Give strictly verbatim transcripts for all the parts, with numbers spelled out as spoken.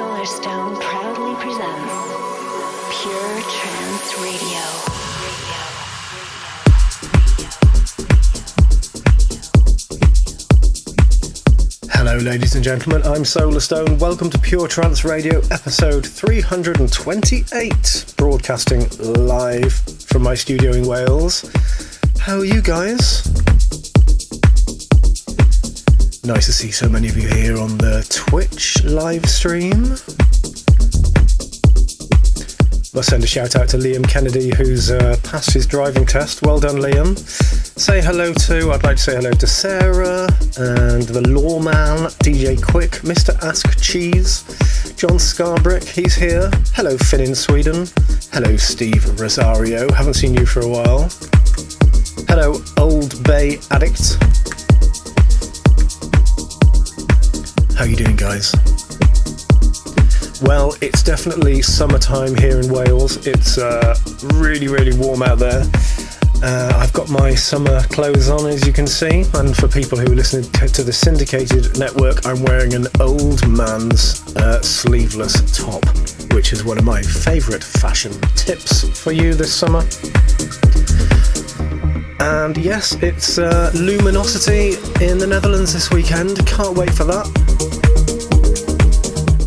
Solarstone proudly presents Pure Trance Radio. Hello ladies and gentlemen, I'm Solarstone. Welcome to Pure Trance Radio episode three hundred twenty-eight, broadcasting live from my studio in Wales. How are you guys? Nice to see so many of you here on the Twitch live stream. Must send a shout out to Liam Kennedy, who's uh, passed his driving test. Well done, Liam. Say hello to, I'd like to say hello to Sarah and the Lawman, D J Quick, Mister Ask Cheese, John Scarbrick, he's here. Hello, Finn in Sweden. Hello, Steve Rosario. Haven't seen you for a while. Hello, Old Bay Addict. How you doing, guys? Well, it's definitely summertime here in Wales. It's uh, really, really warm out there. Uh, I've got my summer clothes on, as you can see, and for people who are listening to the syndicated network, I'm wearing an old man's uh, sleeveless top, which is one of my favourite fashion tips for you this summer. And yes, it's uh, Luminosity in the Netherlands this weekend. Can't wait for that.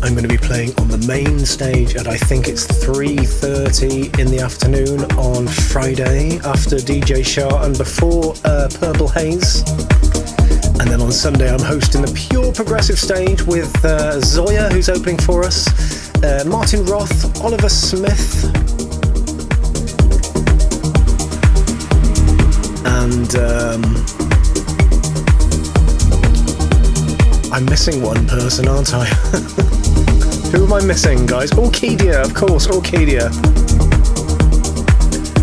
I'm going to be playing on the main stage at I think it's three thirty in the afternoon on Friday after D J Shah and before uh, Purple Haze. And then on Sunday I'm hosting the Pure Progressive stage with uh, Zoya, who's opening for us, uh, Martin Roth, Oliver Smith, and um, I'm missing one person, aren't I? Who am I missing, guys? Orchidia, of course, Orchidia.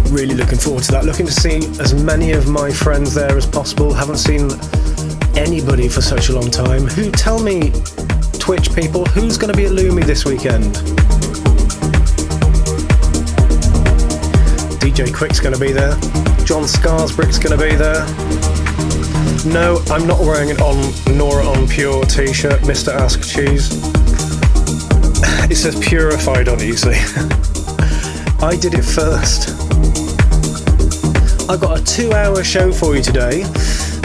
Really looking forward to that. Looking to see as many of my friends there as possible. Haven't seen anybody for such a long time. Who, tell me, Twitch people, who's going to be at Lumi this weekend? D J Quick's going to be there. John Scarsbrick's going to be there. No, I'm not wearing an on Nora on Pure t-shirt, Mister Ask Cheese. It says purified on it, you see. I did it first. I've got a two-hour show for you today,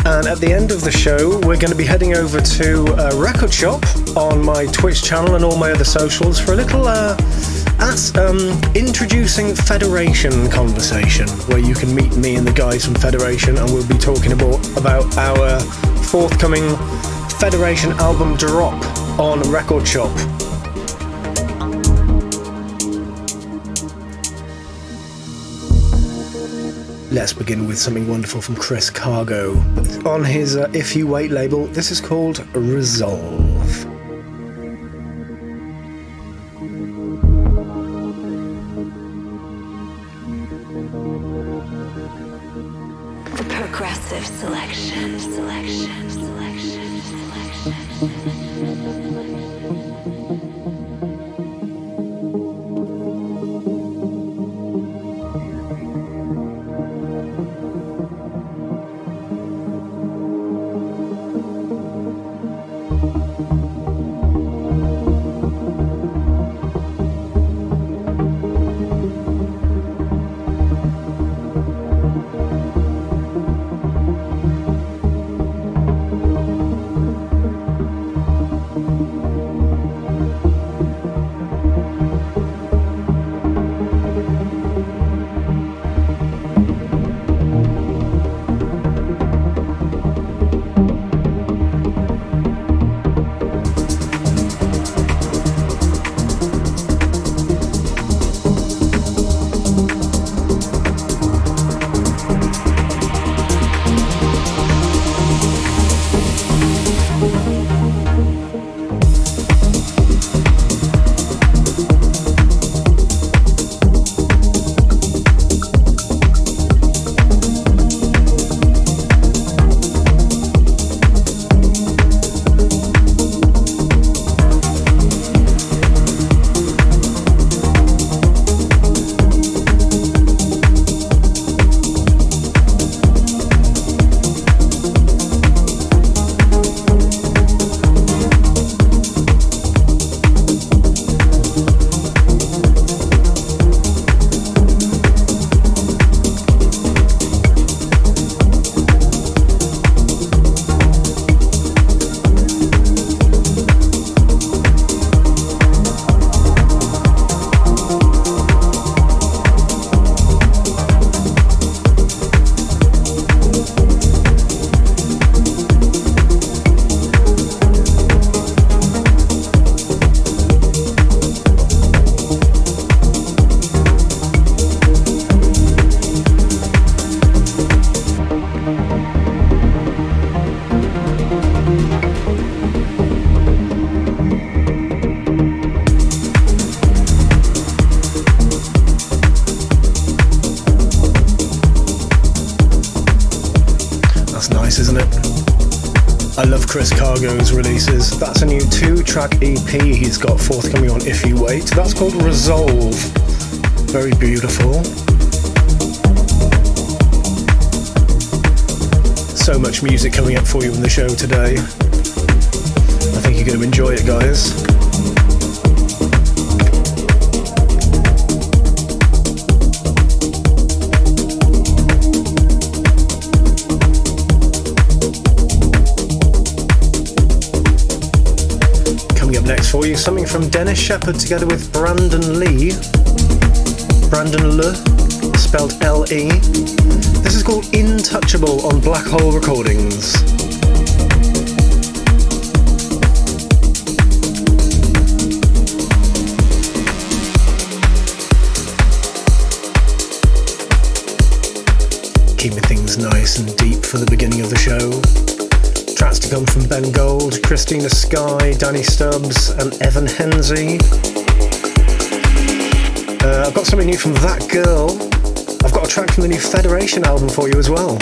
and at the end of the show, we're going to be heading over to a record shop on my Twitch channel and all my other socials for a little... Uh, That's um, introducing Federation conversation, where you can meet me and the guys from Federation, and we'll be talking about, about our forthcoming Federation album drop on Record Shop. Let's begin with something wonderful from Chris Cargo on his uh, If You Wait label. This is called Resolve. That's nice, isn't it? I love Chris Cargo's releases. That's a new two-track E P he's got forthcoming on If You Wait. That's called Resolve. Very beautiful. So much music coming up for you in the show today. I think you're going to enjoy it, guys. For you, something from Dennis Sheppard together with Brandon Le, Brandon Le, spelled L E. This is called Intouchable on Black Hole Recordings. Keeping things nice and deep for the beginning of the show. Tracks to come from Ben Gold, Christina Skye, Danny Stubbs and Evan Henzey. Uh, I've got something new from That Girl. I've got a track from the new Federation album for you as well.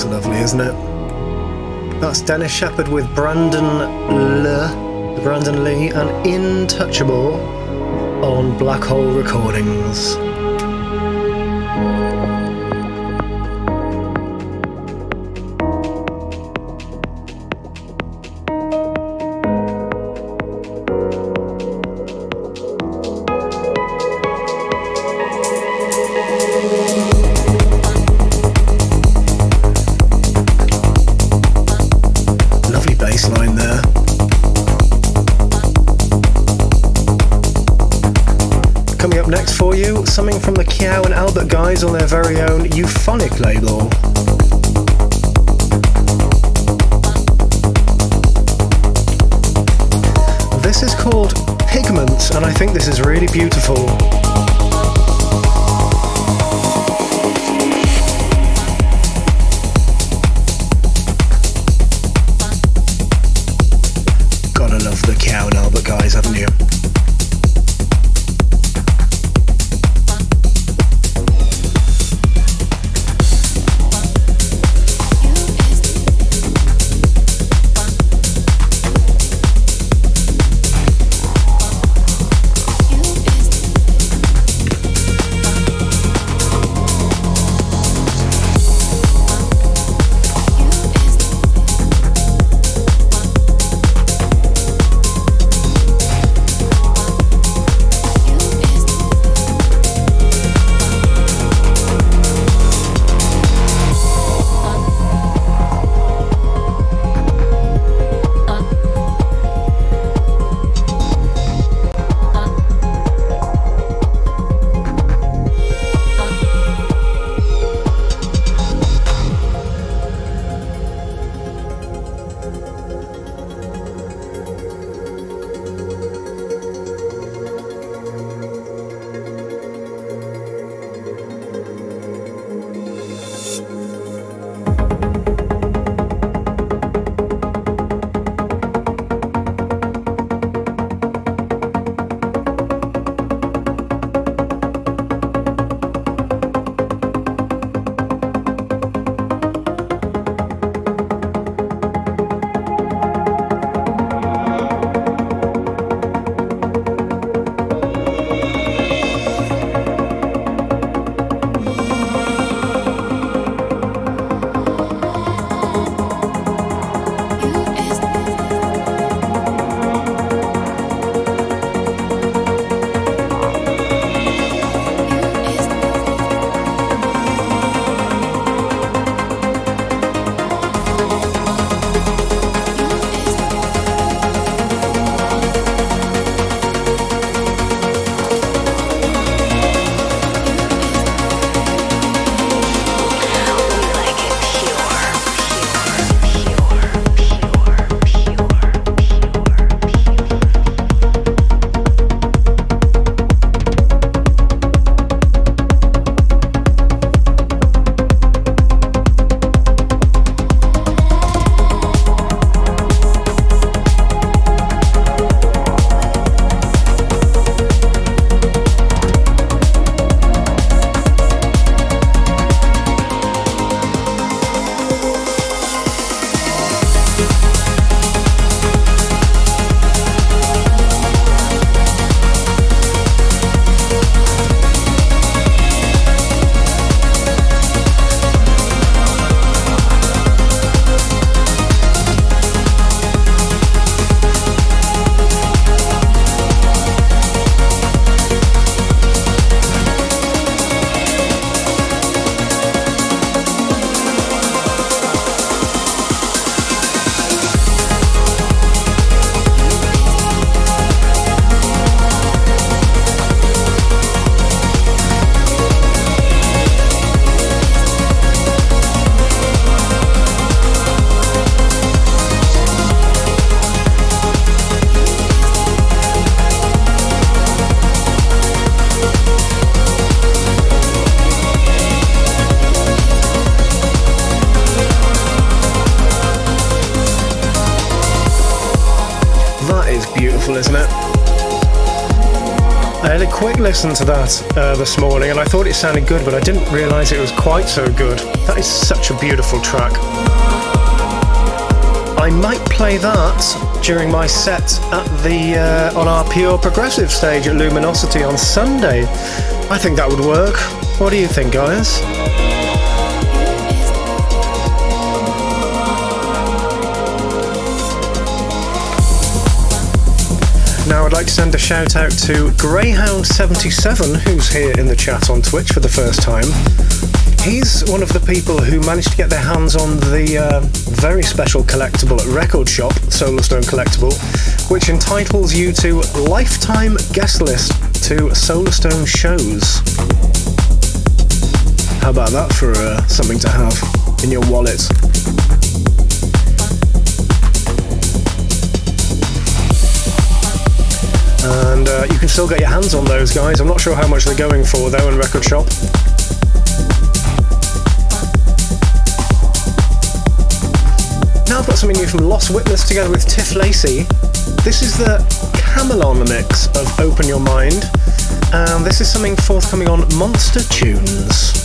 That's lovely, isn't it? That's Dennis Sheppard with Brandon Le, Brandon Lee, and Intouchable on Black Hole Recordings. Something from the Kiao and Albert guys on their very own Euphonic label. This is called Pigments, and I think this is really beautiful. Gotta love the Kiao and Albert guys, haven't you? I had a quick listen to that uh, this morning, and I thought it sounded good, but I didn't realise it was quite so good. That is such a beautiful track. I might play that during my set at the uh, on our Pure Progressive stage at Luminosity on Sunday. I think that would work. What do you think, guys? Now I'd like to send a shout out to Greyhound seventy-seven, who's here in the chat on Twitch for the first time. He's one of the people who managed to get their hands on the uh, very special collectible at Record Shop, Solarstone Collectible, which entitles you to Lifetime Guest List to Solarstone Shows. How about that for uh, something to have in your wallet? And uh, you can still get your hands on those, guys. I'm not sure how much they're going for though in Record Shop. Now I've got something new from Lost Witness together with Tiff Lacey. This is the Kameleon mix of Open Your Mind, and this is something forthcoming on Monster Tunes.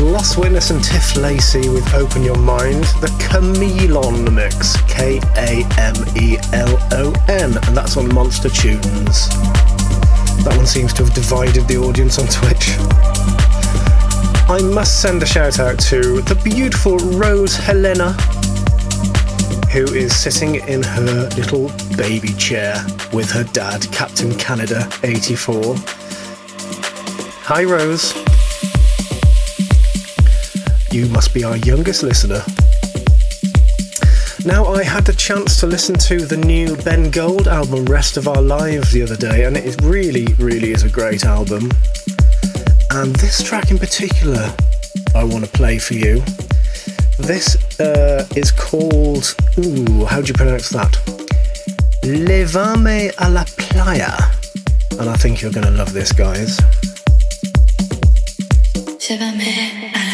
Lost Witness and Tiff Lacey with Open Your Mind, the Kameleon mix, K A M E L O N, and that's on Monster Tunes. That one seems to have divided the audience on Twitch. I must send a shout out to the beautiful Rose Helena, who is sitting in her little baby chair with her dad, Captain Canada eighty-four. Hi Rose. You must be our youngest listener. Now, I had the chance to listen to the new Ben Gold album, Rest of Our Lives, the other day, and it really, really is a great album. And this track in particular I want to play for you. This uh, is called, ooh, how do you pronounce that? Levame a la Playa. And I think you're going to love this, guys. Levame a la Playa.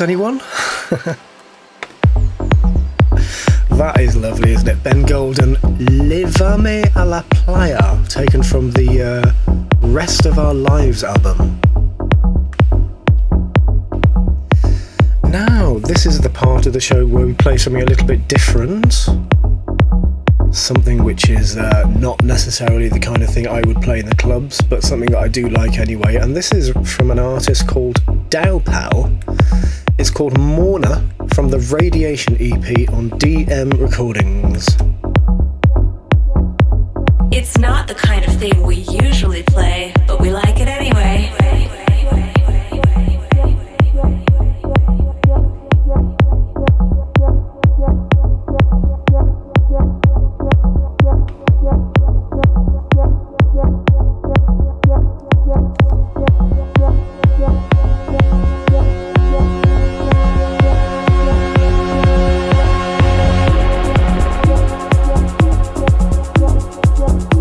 Anyone? That is lovely, isn't it? Ben Gold and Levame a la Playa, taken from the uh, Rest of Our Lives album. Now, this is the part of the show where we play something a little bit different. Something which is uh, not necessarily the kind of thing I would play in the clubs, but something that I do like anyway. And this is from an artist called Dowpal. It's called Morna, from the Radiation E P on D M Recordings. It's not the kind of thing we usually play, but we like it anyway. Thank you.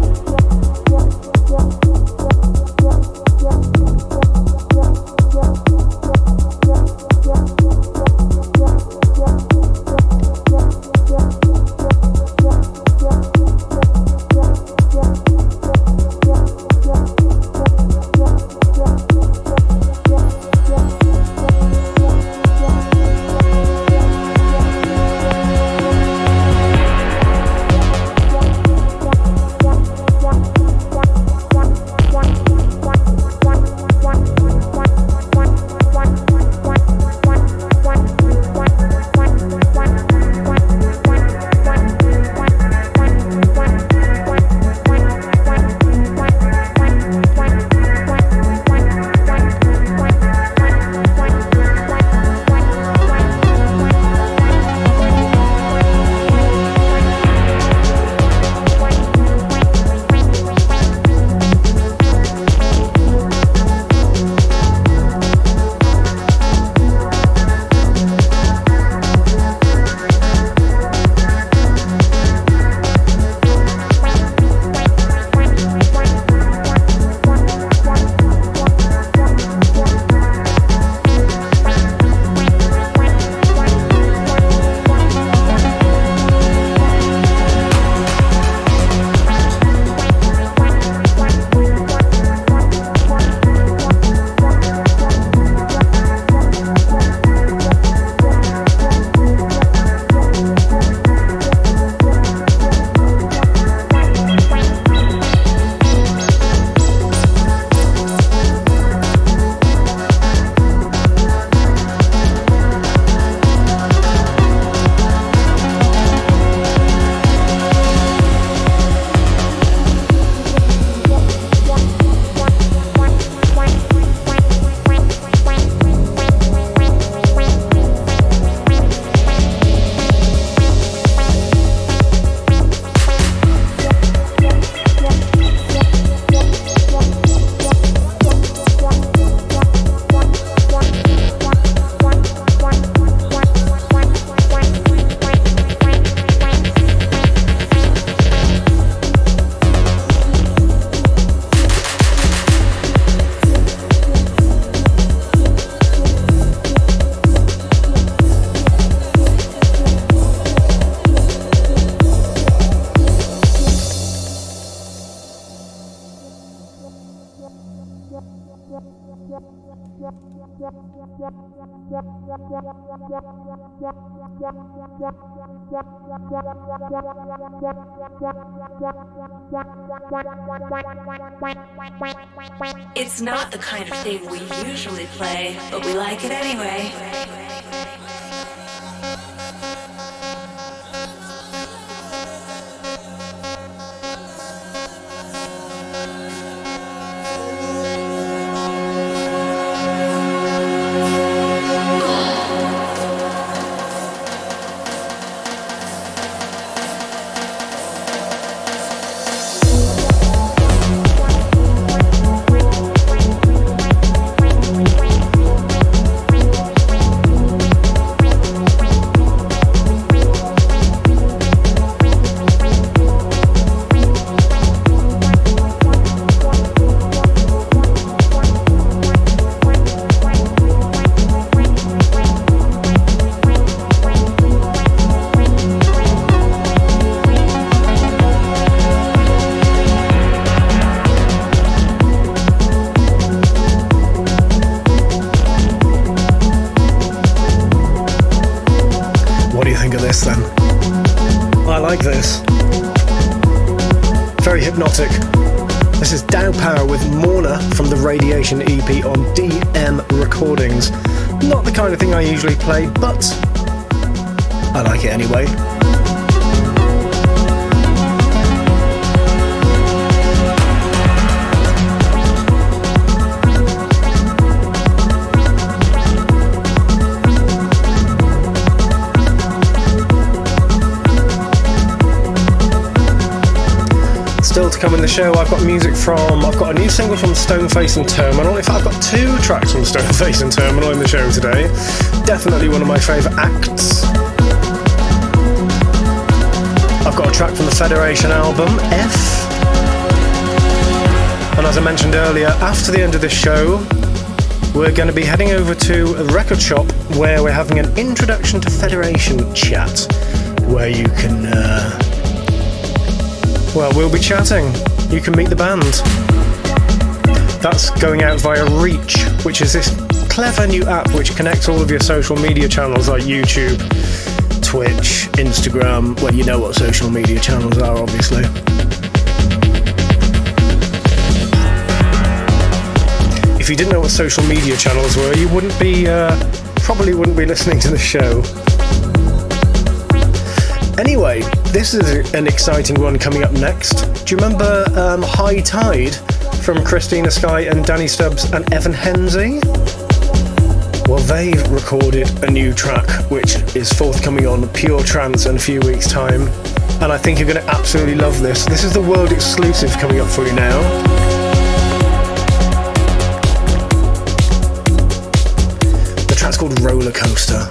It's not the kind of thing we usually play, but we like it anyway. E P on D M Recordings. Not the kind of thing I usually play, but I like it anyway. Still to come in the show, I've got music from, I've got a new single from Stoneface and Terminal. In fact, I've got two tracks from Stoneface and Terminal in the show today. Definitely one of my favourite acts. I've got a track from the Federation album, F. And as I mentioned earlier, after the end of this show, we're going to be heading over to a record shop where we're having an introduction to Federation chat, where you can... Uh, Well, we'll be chatting. You can meet the band. That's going out via Reach, which is this clever new app which connects all of your social media channels like YouTube, Twitch, Instagram. Well, you know what social media channels are, obviously. If you didn't know what social media channels were, you wouldn't be, uh, probably wouldn't be listening to the show. Anyway, this is an exciting one coming up next. Do you remember um, High Tide from Christina Skye and Danny Stubbs and Evan Henzey? Well, they've recorded a new track, which is forthcoming on Pure Trance in a few weeks' time. And I think you're going to absolutely love this. This is the world exclusive coming up for you now. The track's called Roller Coaster.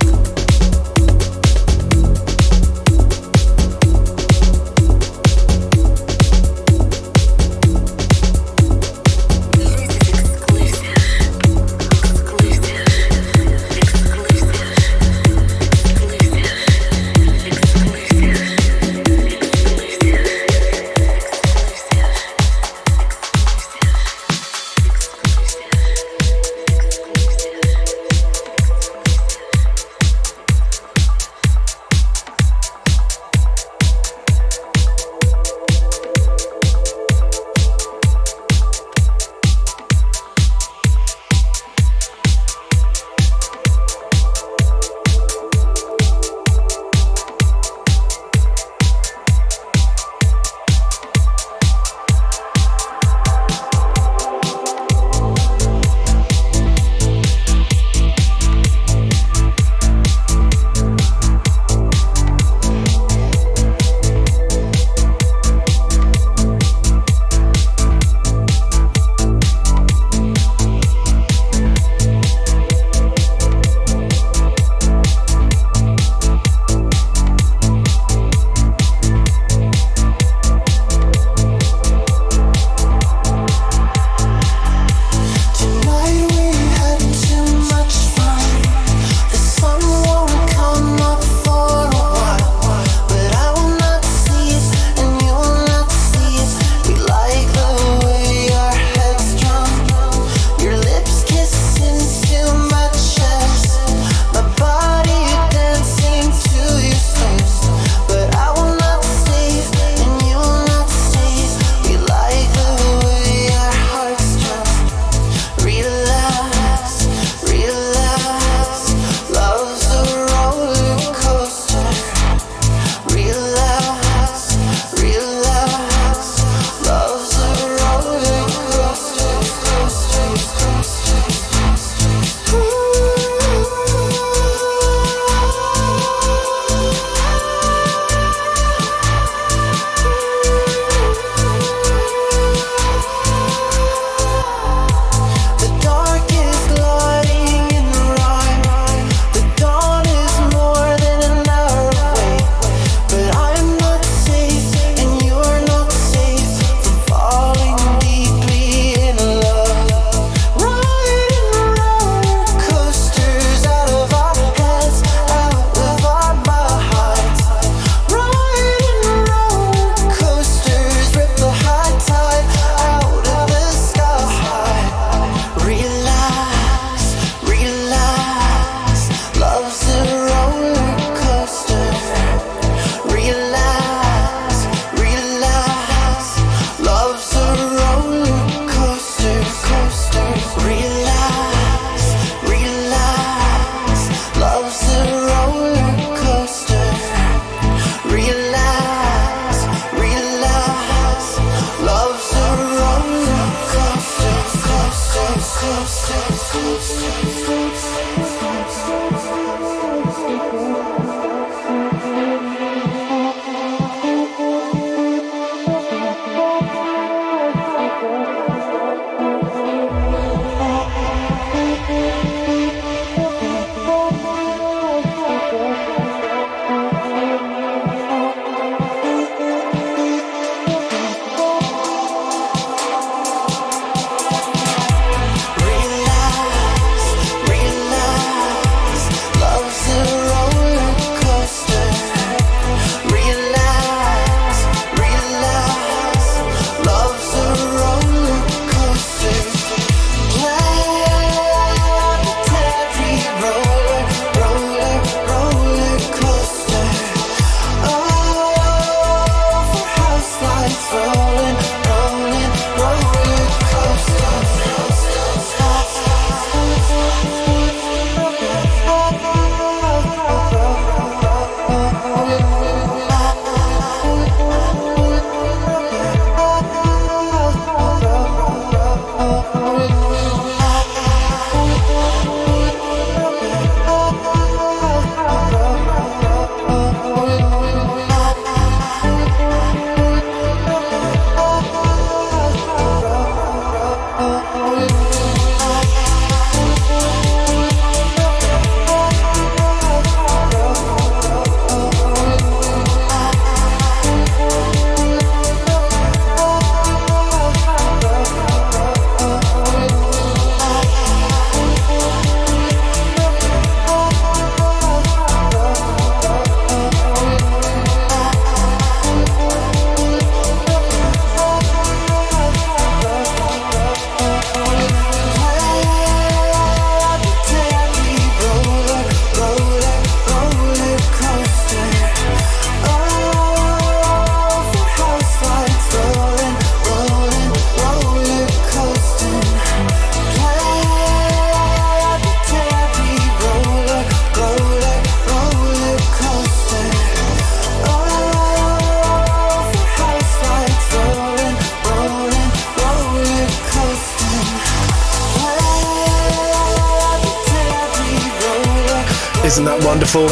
Isn't that wonderful?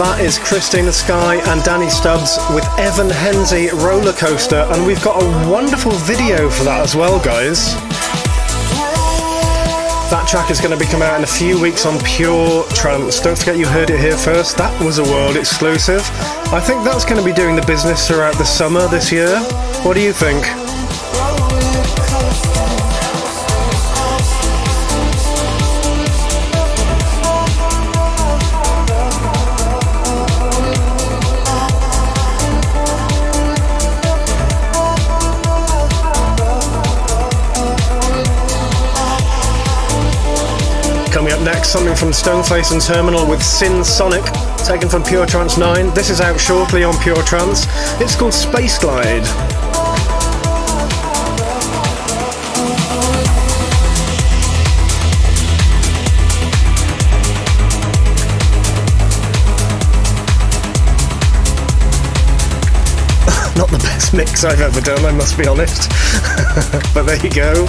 That is Christina Skye and Danny Stubbs with Evan Henzey, Roller Coaster, and we've got a wonderful video for that as well, guys. That track is going to be coming out in a few weeks on Pure Trance. Don't forget you heard it here first. That was a world exclusive. I think that's going to be doing the business throughout the summer this year. What do you think? Next, something from Stoneface and Terminal with Sin Sonic, taken from Pure Trance nine. This is out shortly on Pure Trance. It's called Space Glide. Not the best mix I've ever done, I must be honest. But there you go.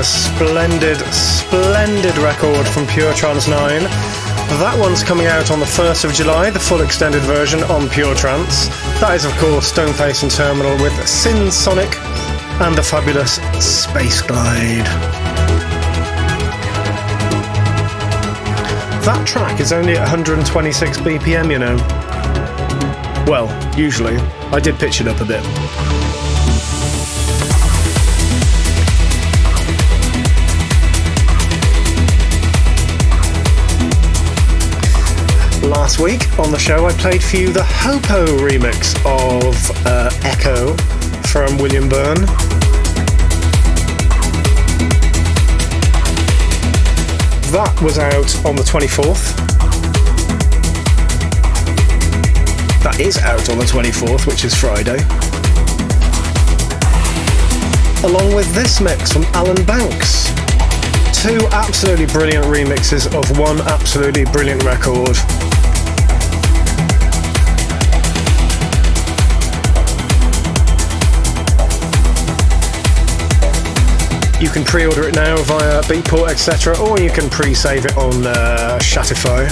another splendid, splendid record from Pure Trance nine. That one's coming out on the first of July, the full extended version on Pure Trance. That is, of course, Stoneface and Terminal with Sin Sonic and the fabulous Space Glide. That track is only at one hundred twenty-six B P M, you know. Well, usually. I did pitch it up a bit. Last week on the show, I played for you the Hopo remix of uh, Echo from William Byrne. That was out on the twenty-fourth. That is out on the twenty-fourth, which is Friday. Along with this mix from Alan Banks. Two absolutely brilliant remixes of one absolutely brilliant record. You can pre-order it now via Beatport, et cetera, or you can pre-save it on uh, Shatify.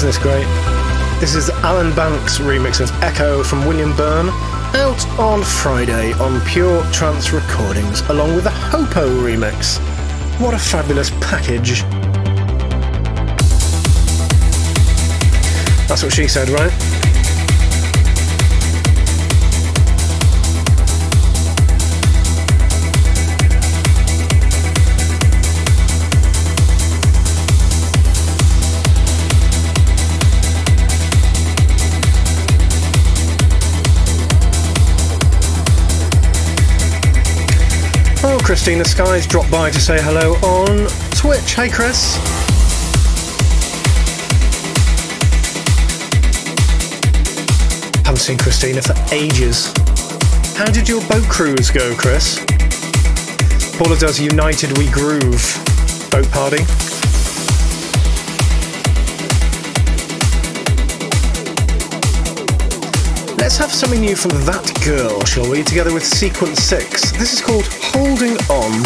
Isn't this great? This is Alan Banks' remix of Echo from William Byrne, out on Friday on Pure Trance Recordings, along with the Hopo remix. What a fabulous package. That's what she said, right? Oh, Christina Skye's dropped by to say hello on Twitch. Hey, Chris. Haven't seen Christina for ages. How did your boat cruise go, Chris? Paula does United We Groove boat party. Let's have something new from That Girl, shall we? Together with Sequence six. This is called Holding On.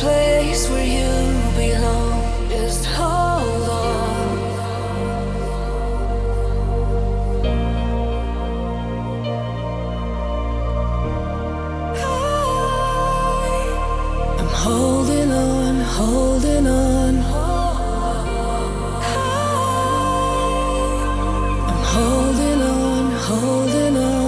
place where you belong. Just hold on. I, I'm holding on, holding on. I, I'm holding on, holding on.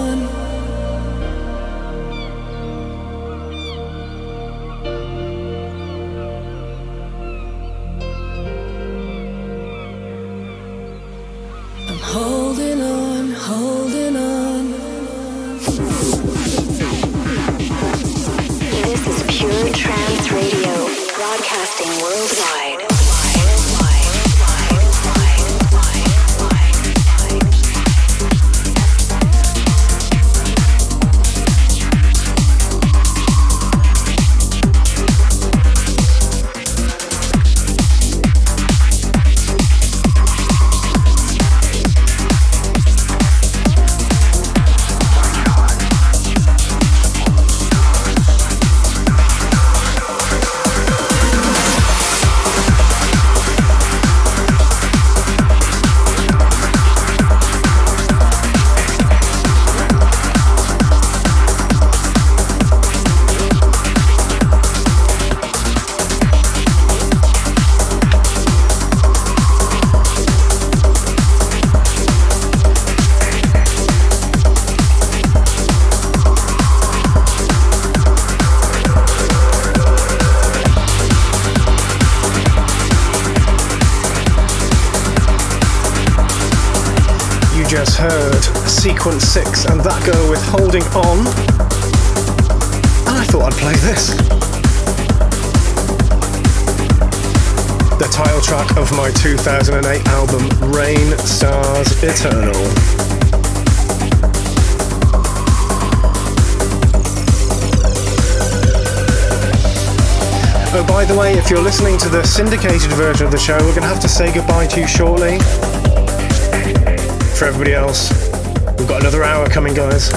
Just heard Sequence six and That Girl with Holding On, and I thought I'd play this, the title track of my two thousand eight album Rain Stars Eternal. Oh, by the way, if you're listening to the syndicated version of the show, we're going to have to say goodbye to you shortly. For everybody else, we've got another hour coming, guys.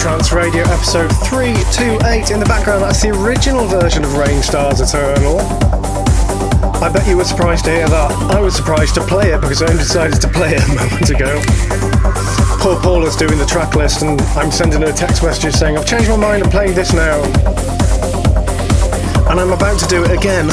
Trance Radio episode three two eight. In the background, that's the original version of Rain Stars Eternal. I bet you were surprised to hear that. I was surprised to play it because I only decided to play it a moment ago. Poor Paula's doing the track list and I'm sending her a text message saying, I've changed my mind, I'm playing this now. And I'm about to do it again.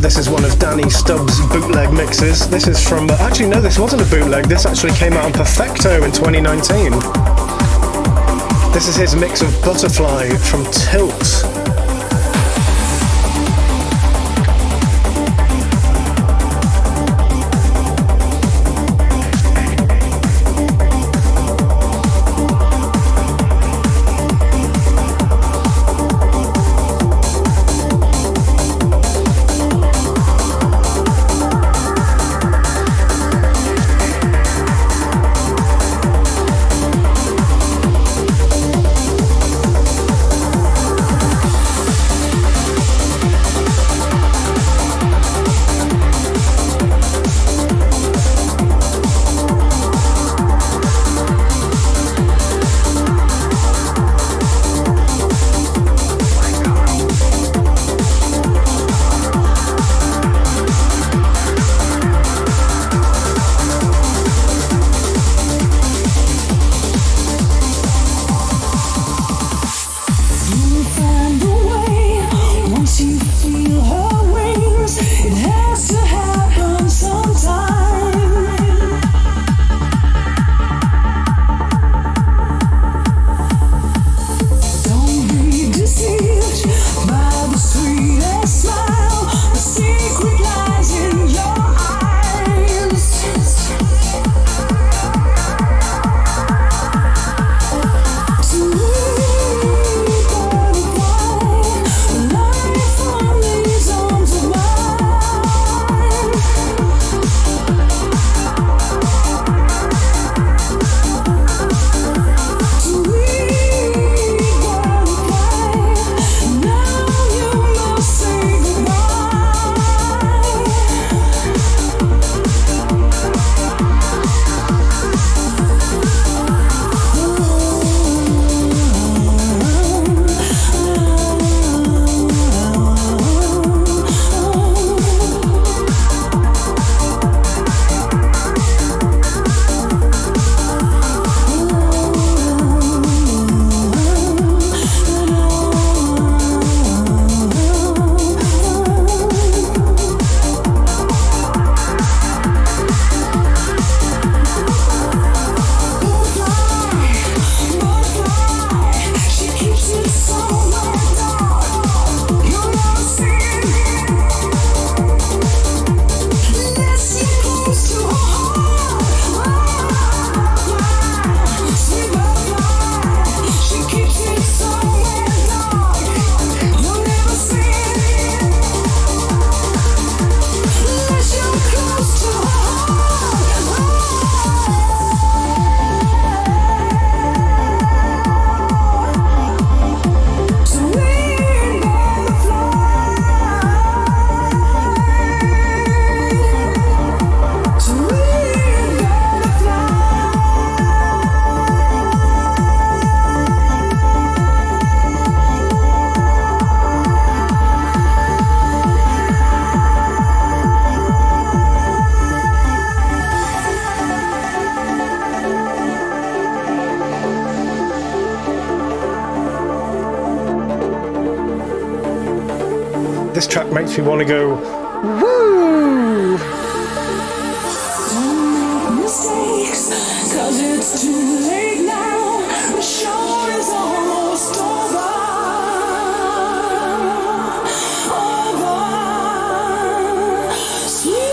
This is one of Danny Stubbs' bootleg mixes. This is from, actually no, this wasn't a bootleg, this actually came out on Perfecto in twenty nineteen. This is his mix of Butterfly from Tilt. This track makes me want to go, woo! Don't make mistakes, cause it's too late now. The show is almost over. Sweet.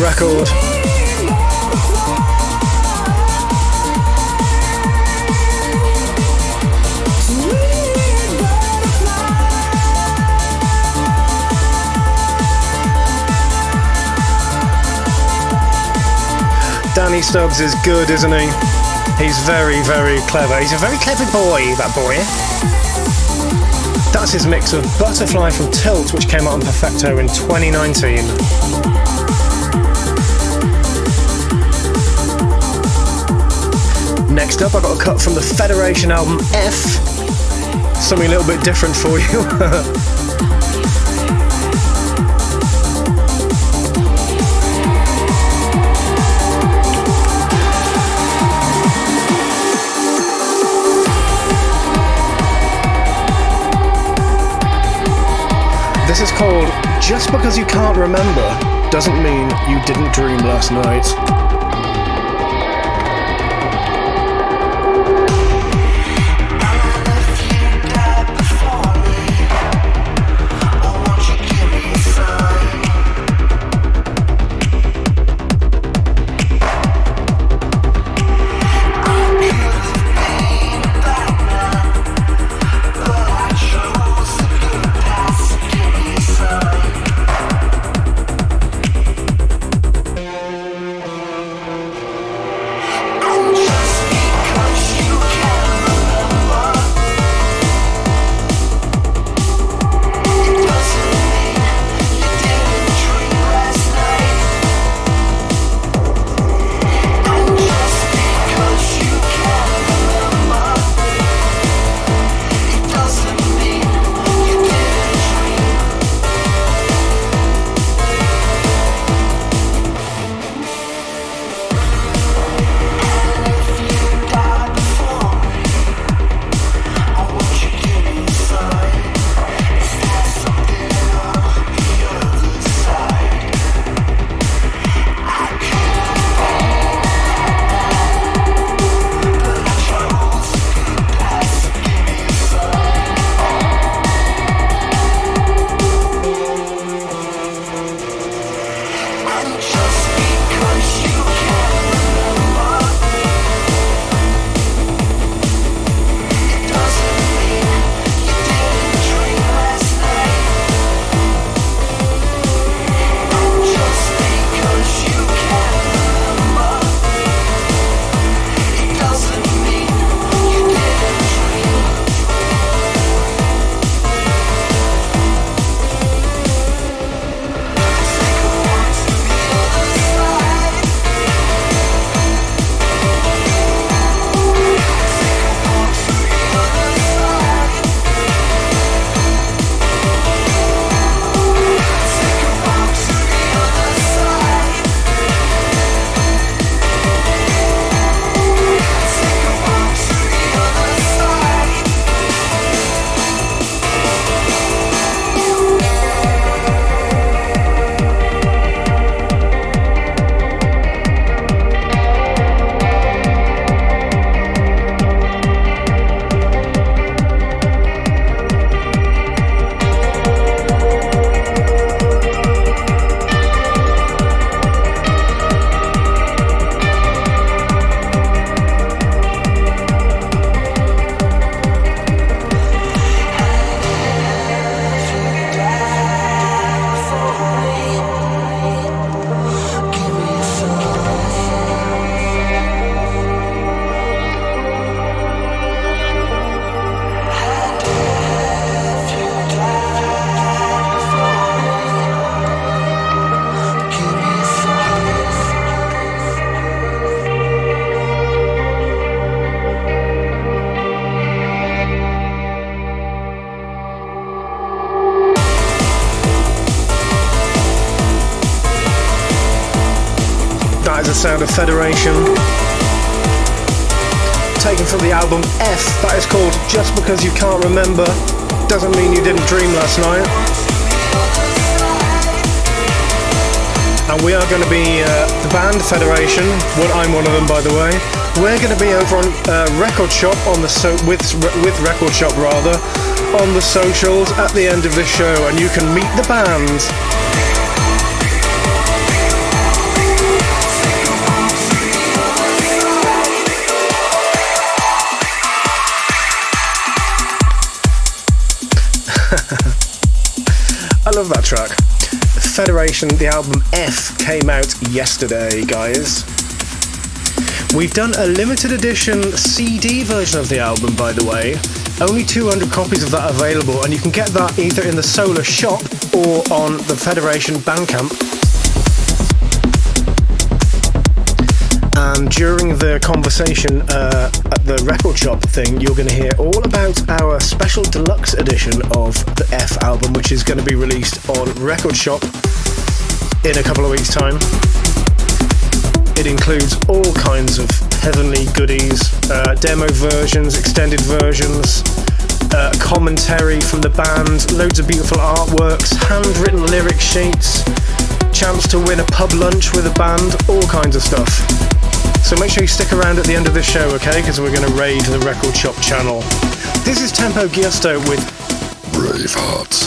record. Danny Stubbs is good, isn't he? He's very, very clever. He's a very clever boy, that boy. That's his mix of Butterfly from Tilt, which came out on Perfecto in twenty nineteen. Next up, I got a cut from the Federation album F. Something a little bit different for you. This is called Just Because You Can't Remember Doesn't Mean You Didn't Dream Last Night. Sound of Federation, taken from the album F, that is called Just Because You Can't Remember Doesn't Mean You Didn't Dream Last Night. And we are going to be uh, the band Federation, well, I'm one of them by the way, we're going to be over on uh, Record Shop on the so- with, with Record Shop rather on the socials at the end of this show, and you can meet the band. I love that track. Federation, the album F, came out yesterday, guys. We've done a limited edition C D version of the album, by the way. Only two hundred copies of that available, and you can get that either in the Solar shop or on the Federation Bandcamp. And during the conversation uh, at the record shop thing, you're going to hear all about our special deluxe edition of the F album, which is going to be released on Record Shop in a couple of weeks' time. It includes all kinds of heavenly goodies, uh, demo versions, extended versions, uh, commentary from the band, loads of beautiful artworks, handwritten lyric sheets, chance to win a pub lunch with a band, all kinds of stuff. So make sure you stick around at the end of this show, okay? Because we're going to raid the Record Shop channel. This is Tempo Giosto with Brave Hearts.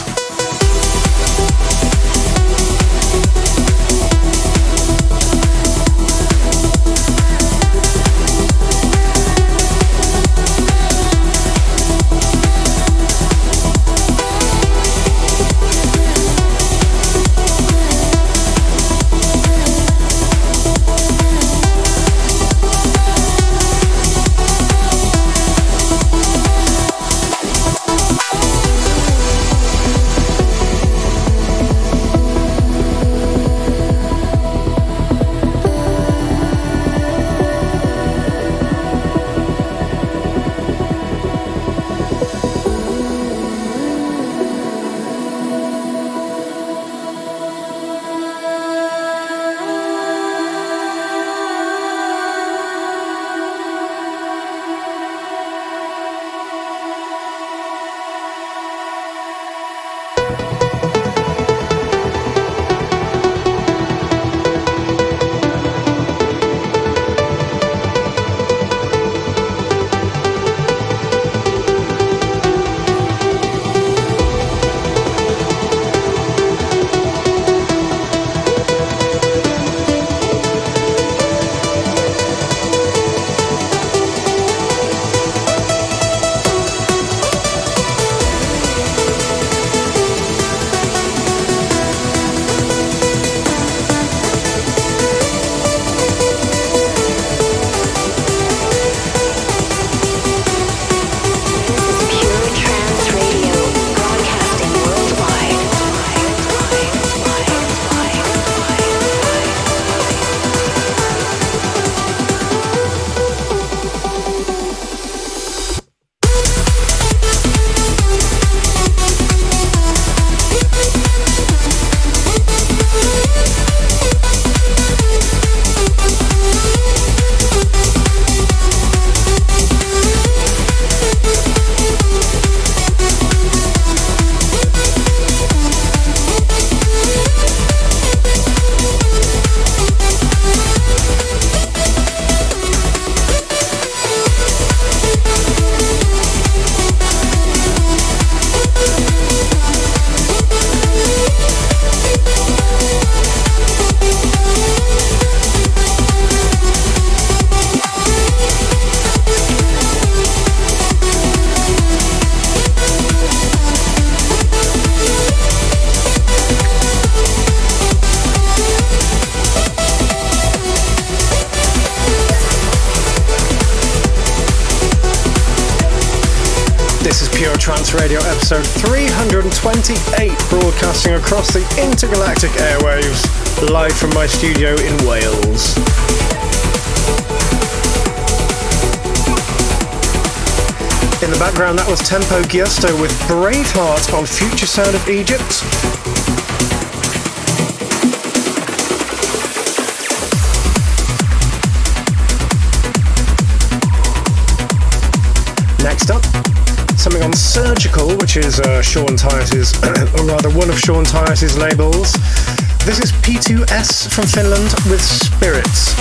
Radio episode three hundred twenty-eight, broadcasting across the intergalactic airwaves, live from my studio in Wales. In the background, that was Tempo Giosto with Braveheart on Future Sound of Egypt. Next up, something on Surgical, which is uh, Sean Tyas' or rather one of Sean Tyas' labels. This is P two S from Finland with Spirits.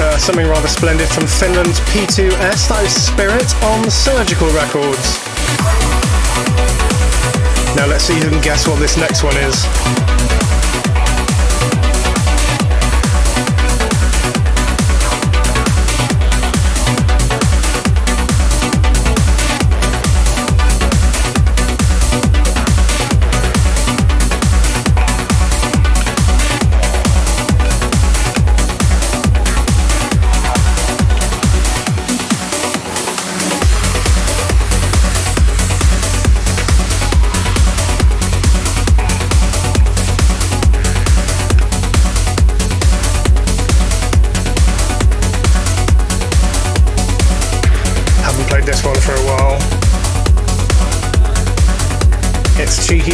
Uh, something rather splendid from Finland, P two S. That is Spirit on Surgical Records. Now let's see who can guess what this next one is.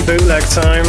Bootleg time.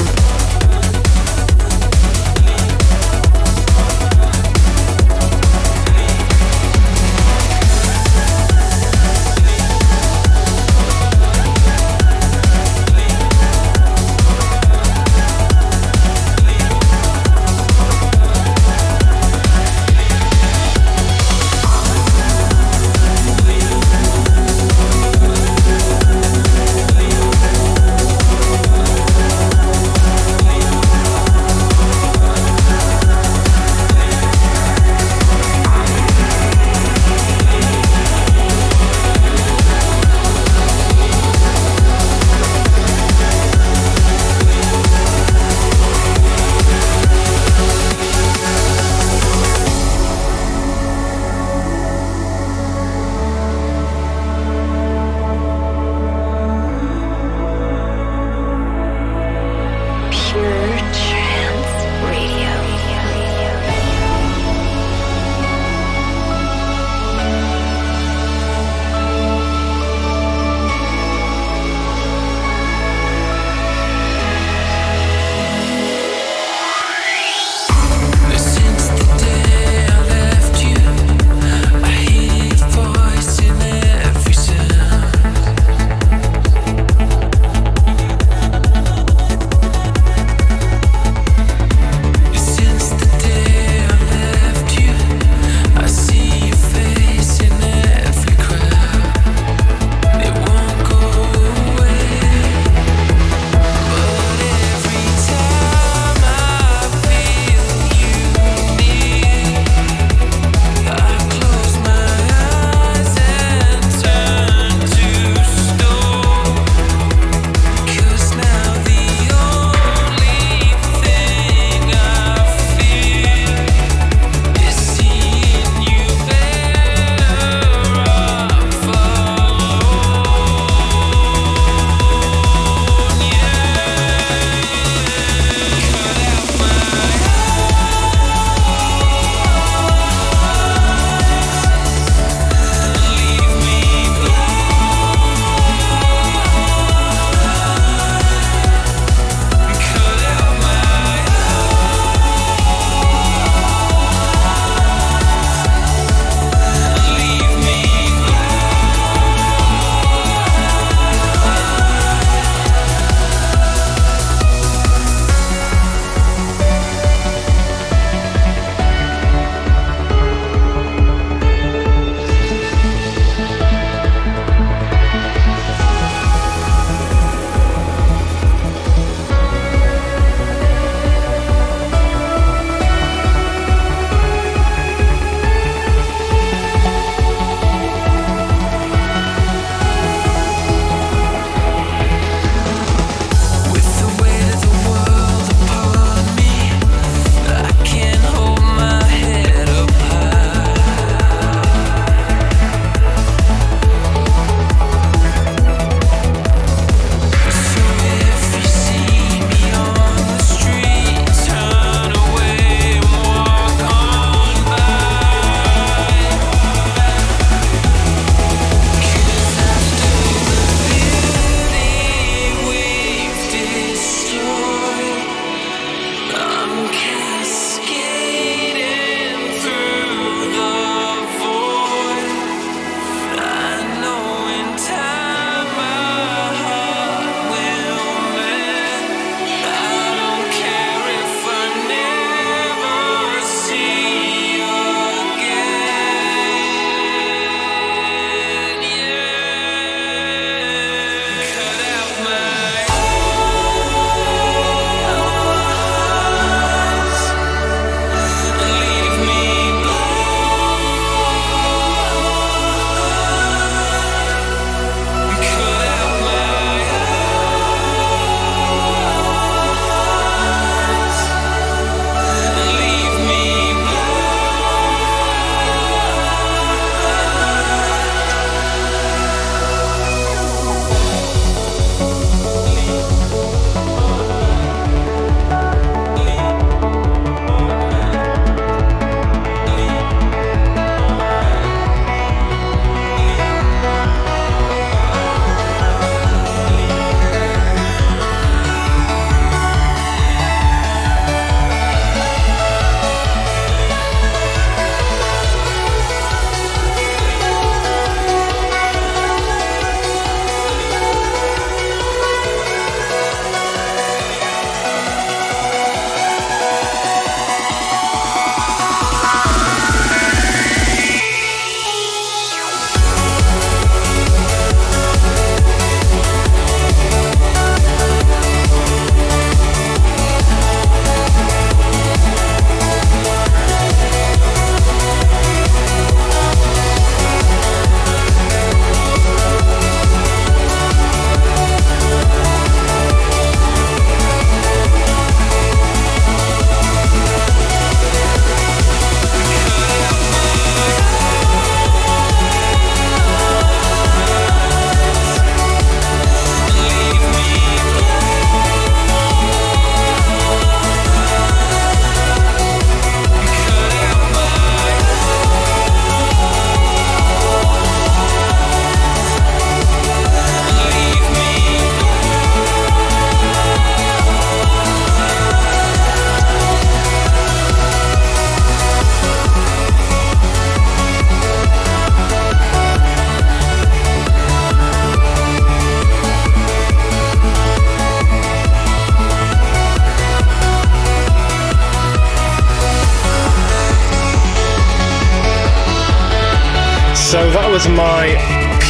was my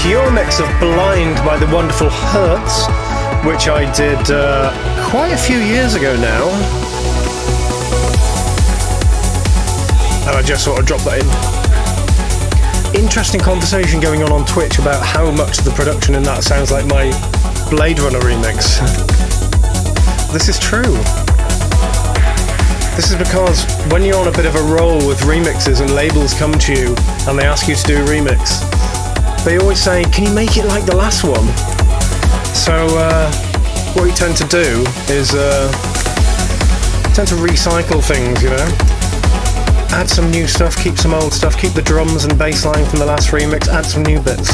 pure mix of Blind by the wonderful Hertz, which I did uh, quite a few years ago now. And I just sort of dropped that in. Interesting conversation going on on Twitch about how much of the production in that sounds like my Blade Runner remix. This is true. This is because when you're on a bit of a roll with remixes and labels come to you and they ask you to do a remix, they always say, can you make it like the last one? So uh, what you tend to do is uh, tend to recycle things, you know? Add some new stuff, keep some old stuff, keep the drums and bass line from the last remix, add some new bits.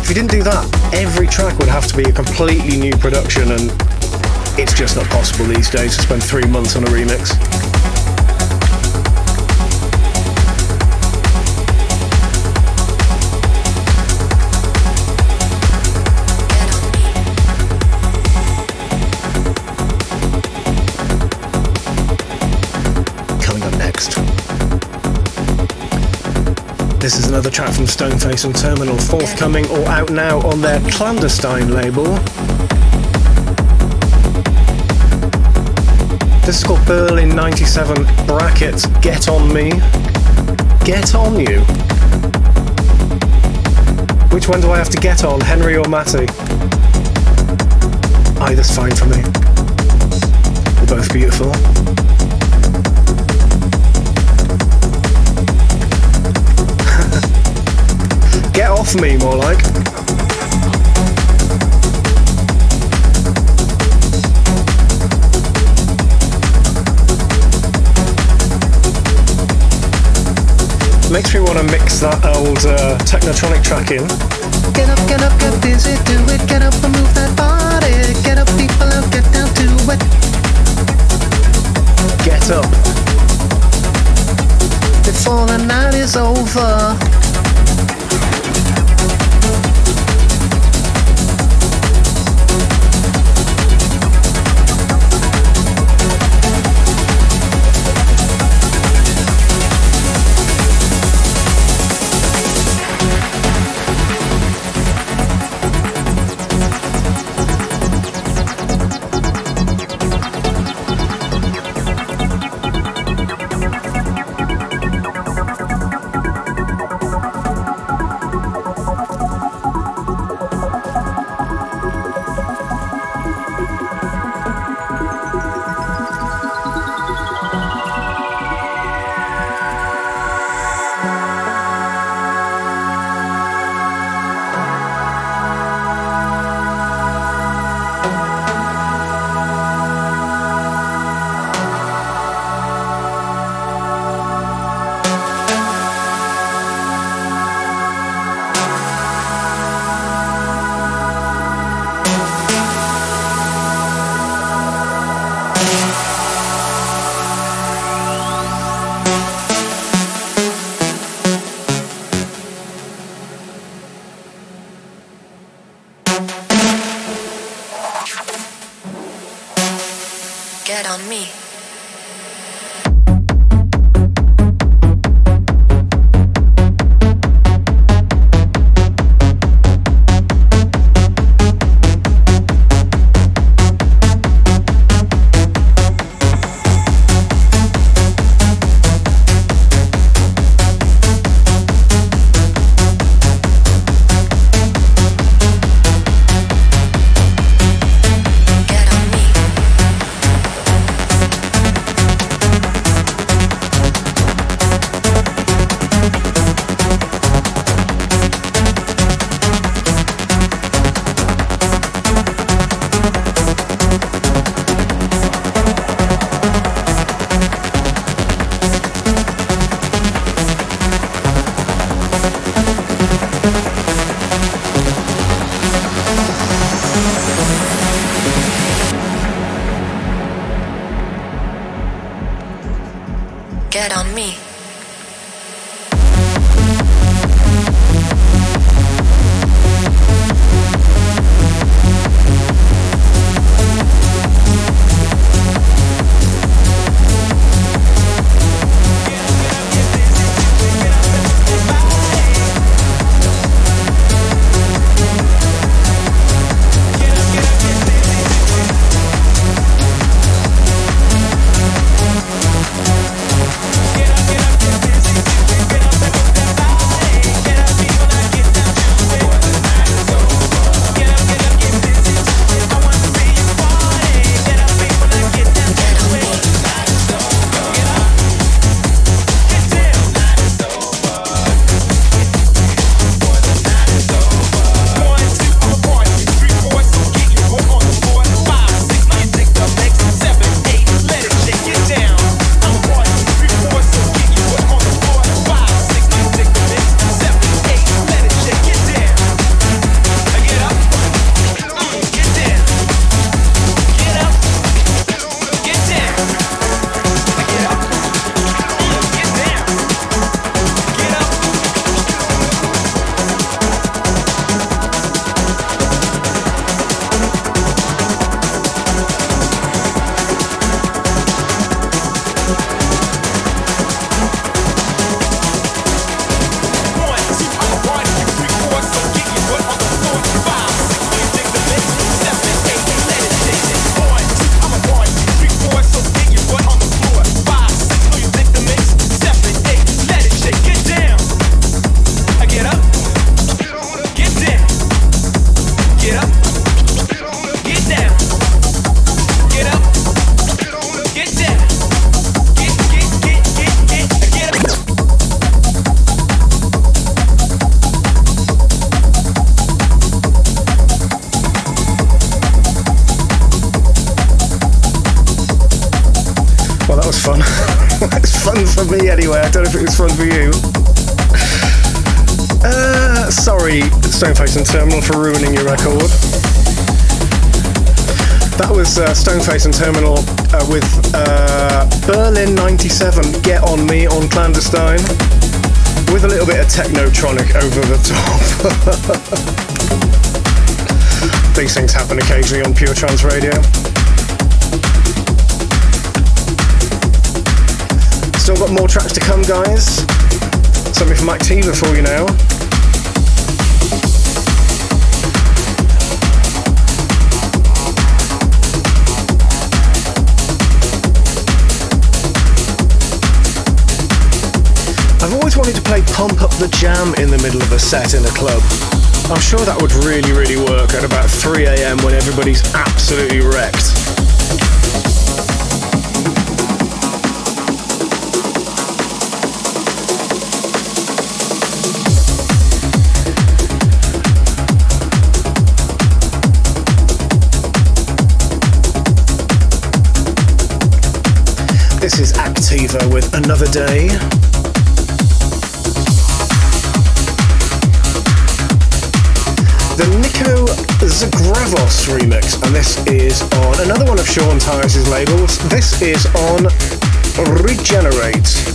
If you didn't do that, every track would have to be a completely new production, and it's just not possible these days to spend three months on a remix. Coming up next, this is another track from Stoneface and Terminal, forthcoming or out now on their Clandestine label. This is called Berlin ninety-seven, brackets, Get On Me, Get On You. Which one do I have to get on, Henry or Matty? Either's fine for me. They're both beautiful. Get off me, more like. Makes me want to mix that old uh, Technotronic track in. Get up, get up, get busy, do it. Get up and move that body. Get up, people, and get down to it. Get up. Before the night is over. That's fun for me anyway. I don't know if it was fun for you. Uh, sorry, Stoneface and Terminal, for ruining your record. That was uh, Stoneface and Terminal uh, with uh, Berlin ninety-seven, Get On Me on Clandestine, with a little bit of Technotronic over the top. These things happen occasionally on Pure Trance Radio. Still got more tracks to come, guys. Something from Activa for you now. I've always wanted to play Pump Up the Jam in the middle of a set in a club. I'm sure that would really, really work at about three a.m. when everybody's absolutely wrecked. This is Activa with Another Day. The Nico Zagravos remix, and this is on another one of Sean Tyas' labels. This is on Regenerate.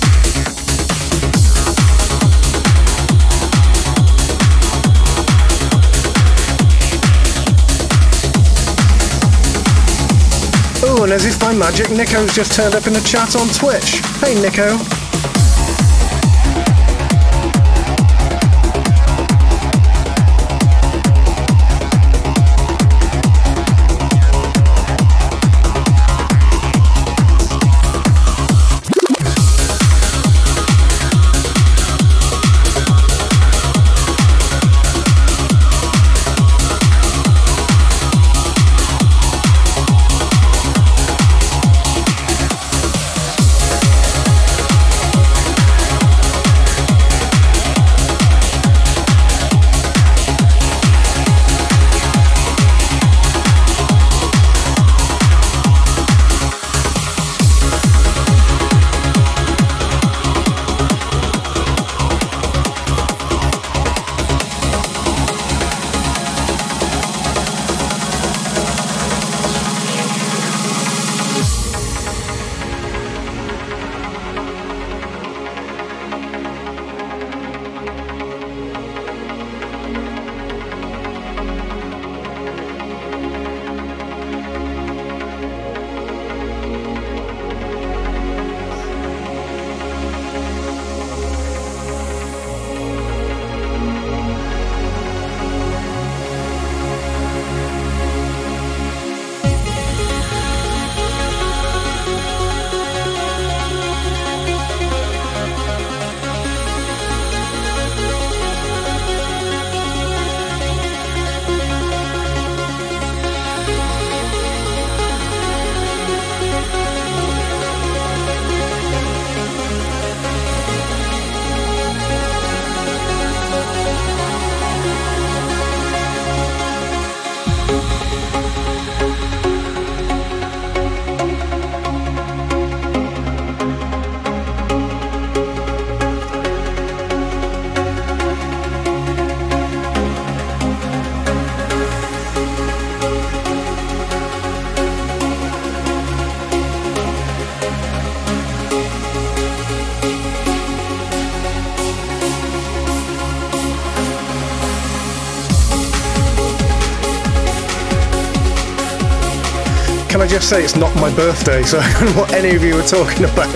Oh, and as if by magic, Nico's just turned up in the chat on Twitch. Hey, Nico. Can I just say it's not my birthday, so I don't know what any of you are talking about.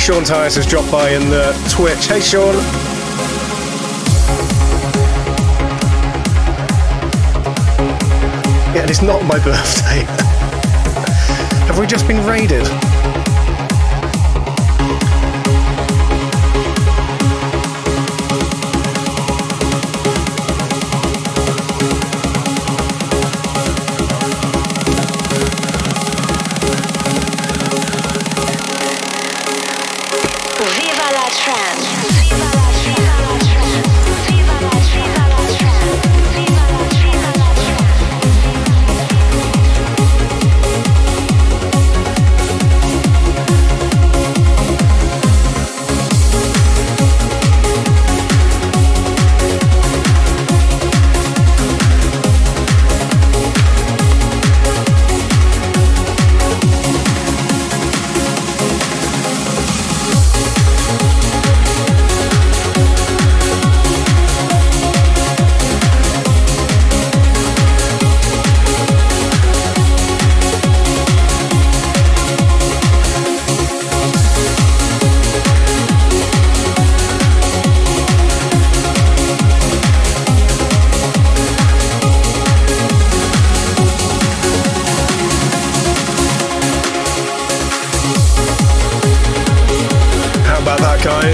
Sean Tyas has dropped by in the Twitch. Hey, Sean. Yeah, and it's not my birthday. Have we just been raided?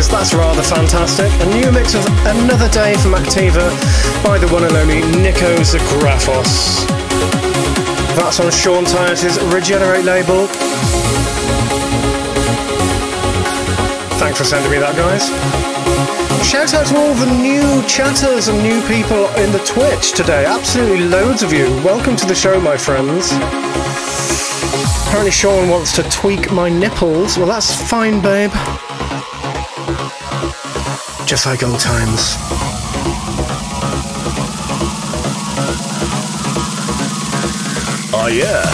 guys, that's rather fantastic. A new mix of Another Day from Activa by the one and only Nikos Graphos. That's on Sean Tyas' Regenerate label. Thanks for sending me that, guys. Shout out to all the new chatters and new people in the Twitch today. Absolutely loads of you. Welcome to the show, my friends. Apparently Sean wants to tweak my nipples. Well, that's fine, babe. Just like old times. Oh, yeah.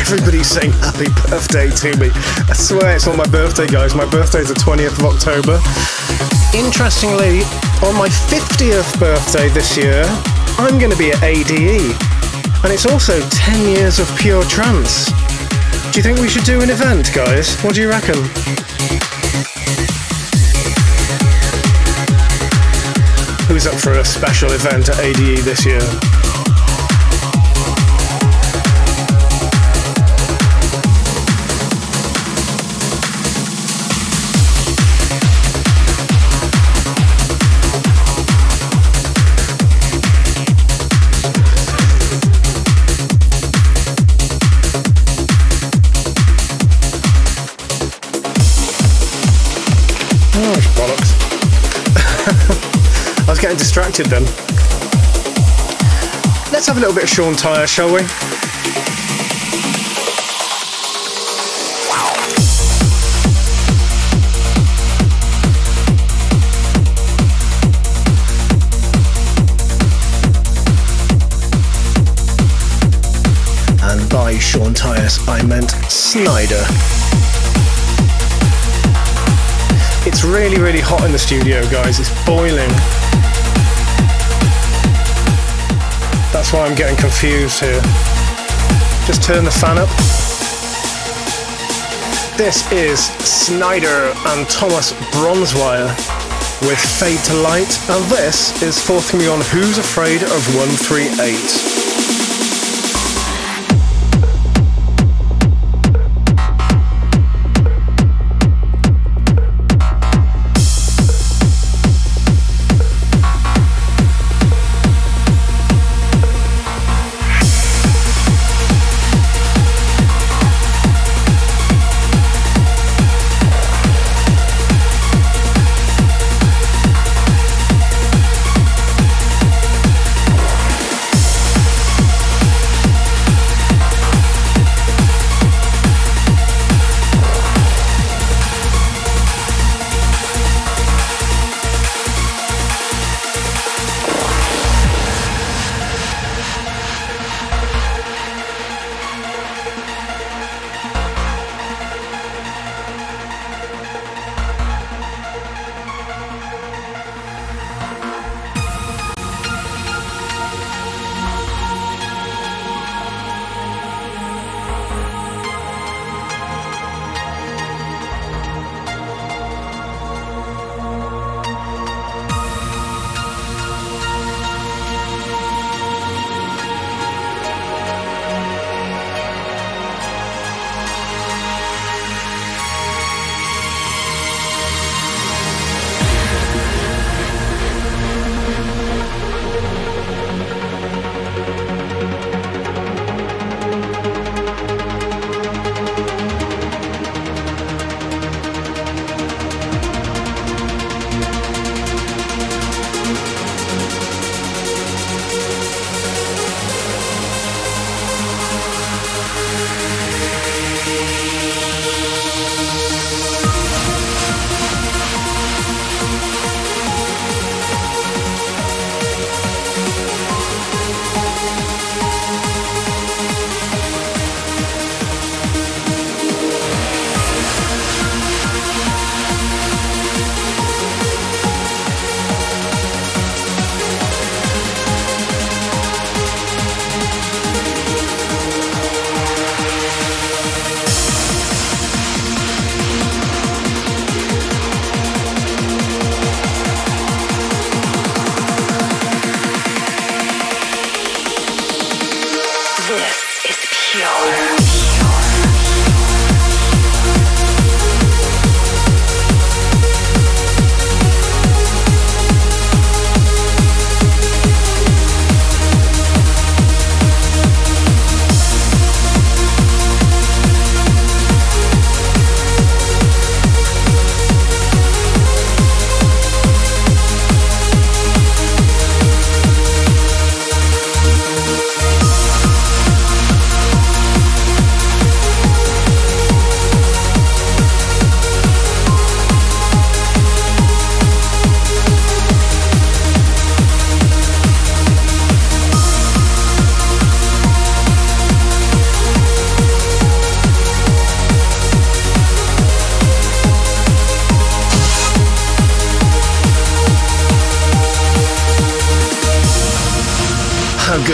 Everybody's saying happy birthday to me. I swear it's on my birthday, guys. My birthday's the twentieth of October. Interestingly, on my fiftieth birthday this year, I'm going to be at A D E. And it's also ten years of Pure Trance. Do you think we should do an event, guys? What do you reckon? Who's up for a special event at A D E this year? Getting distracted then. Let's have a little bit of Sean Tyas, shall we? And by Sean Tyas, I meant Snyder. It's really, really hot in the studio, guys. It's boiling. That's why I'm getting confused here. Just turn the fan up. This is Snyder and Thomas Bronzewire with Fade to Light, and this is forthcoming on Who's Afraid of one three eight.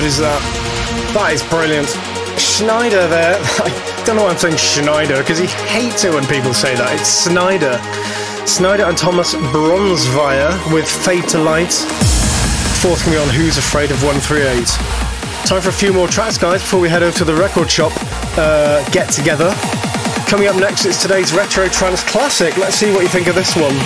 good is that? That is brilliant. Schneider there. I don't know why I'm saying Schneider, because he hates it when people say that. It's Snyder. Snyder and Thomas Bronzevire with Fade to Light. Fourth can be on Who's Afraid of one three eight. Time for a few more tracks, guys, before we head over to the record shop uh, get together. Coming up next is today's Retro Trance Classic. Let's see what you think of this one.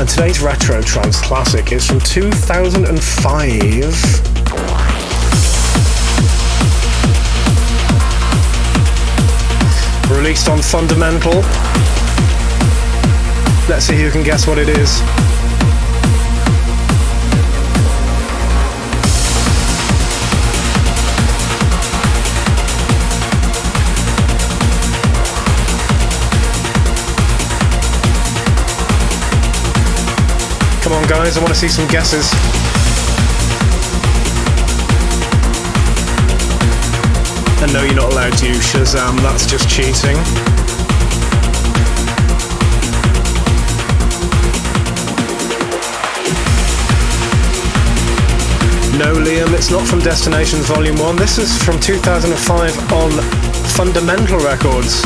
And today's Retro Trance Classic is from two thousand five. Released on Fundamental. Let's see who can guess what it is. Come on, guys, I want to see some guesses. And no, you're not allowed to use Shazam, that's just cheating. No, Liam, it's not from Destinations Volume one. This is from two thousand five on Fundamental Records.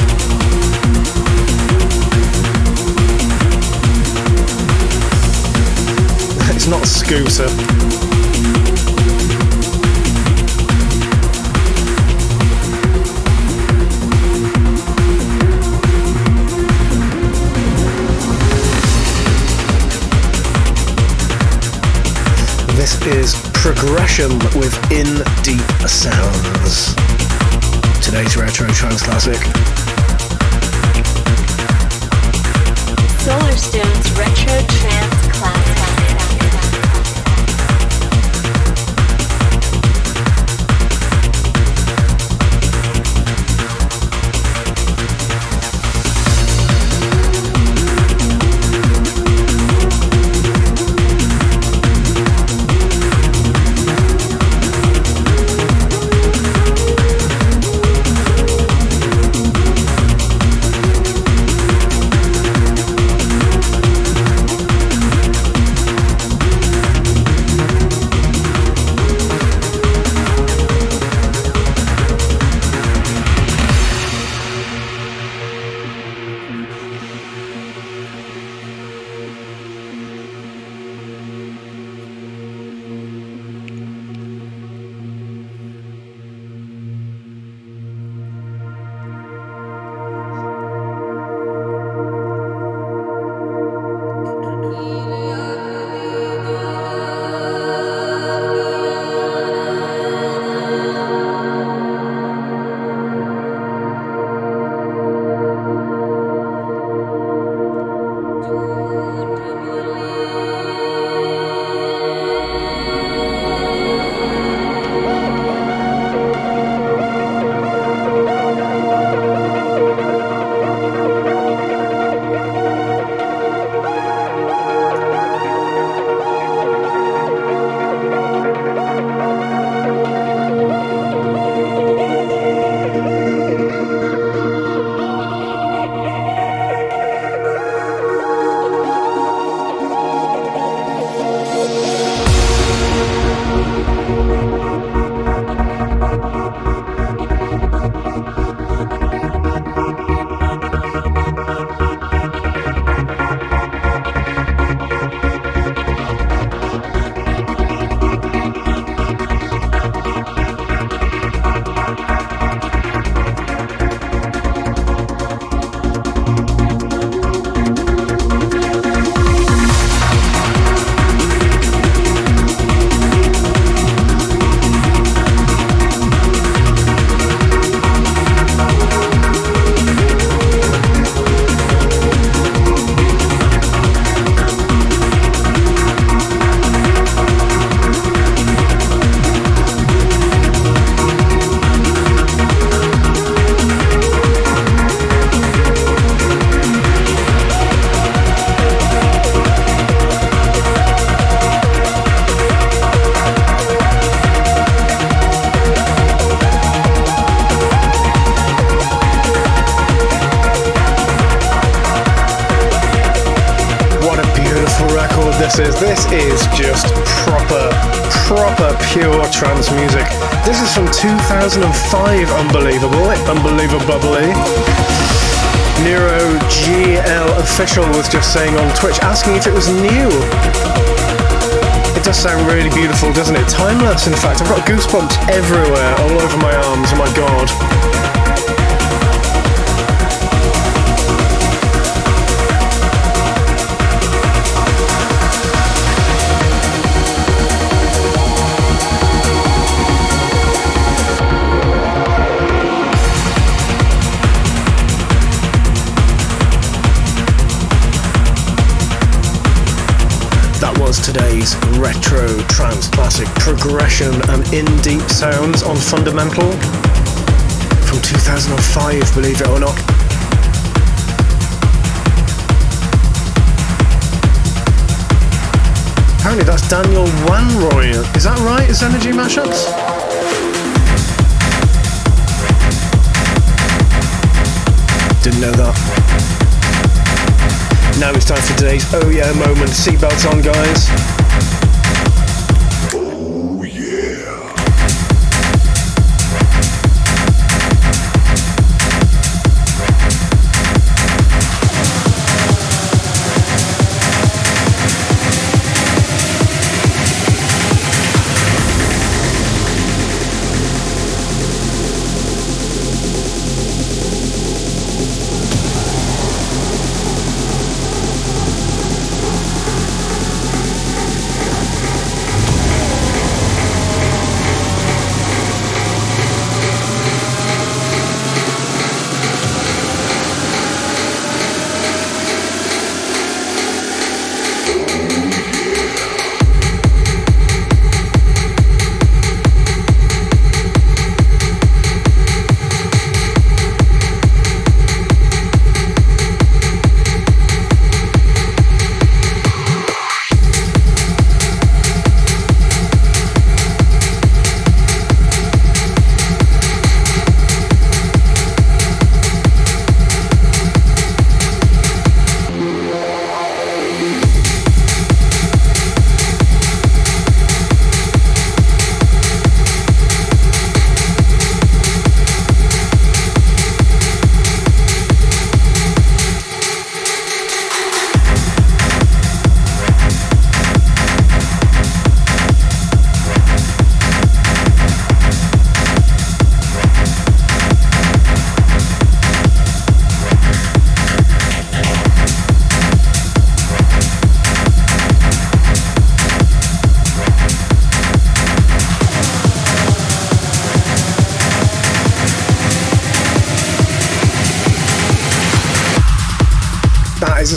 It's not Scooter. This is Progression with In Deep Sounds. Today's Retro Trance Classic. Solarstone's Retro Trance Classic. This is just proper, proper pure trance music. This is from two thousand five, unbelievable, unbelievable. Nero G L Official was just saying on Twitch, asking if it was new. It does sound really beautiful, doesn't it? Timeless, in fact. I've got goosebumps everywhere, all over my arms. Oh my god. Today's retro trance classic Progression and In Deep Sounds on Fundamental from two thousand five, believe it or not. Apparently that's Daniel Wanroy. Is that right? Is Energy Mashups? Didn't know that. Now it's time for today's Oh Yeah moment. Seatbelts on, guys. Oh yeah.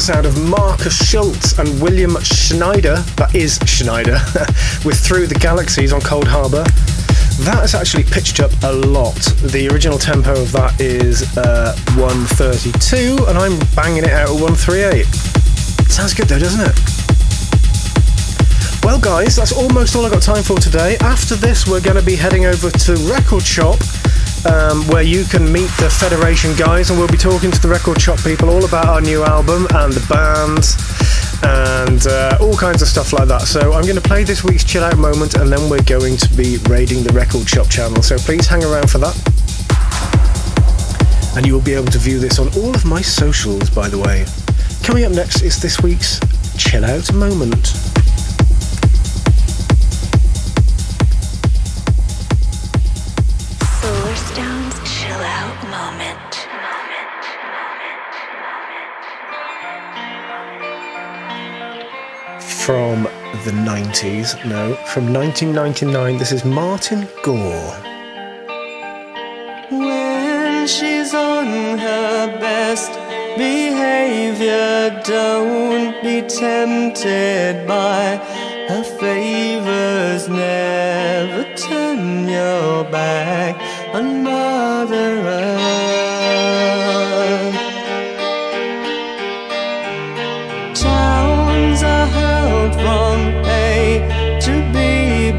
Sound of Marcus Schultz and William Schneider, that is Schneider, with Through the Galaxies on Cold Harbour. That has actually pitched up a lot. The original tempo of that is uh, one thirty-two, and I'm banging it out at one thirty-eight. Sounds good though, doesn't it? Well guys, that's almost all I've got time for today. After this we're going to be heading over to Record Shop, Um, where you can meet the Federation guys, and we'll be talking to the Record Shop people all about our new album and the bands and uh, all kinds of stuff like that. So I'm going to play this week's Chill Out moment, and then we're going to be raiding the Record Shop channel, so please hang around for that. And you will be able to view this on all of my socials, by the way. Coming up next is this week's Chill Out moment. From the nineties, no, from nineteen ninety-nine, this is Martin Gore. When she's on her best behavior, don't be tempted by her favors. Never turn your back on Mother Earth. Towns are held from A to B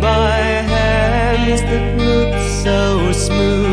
by hands that look so smooth.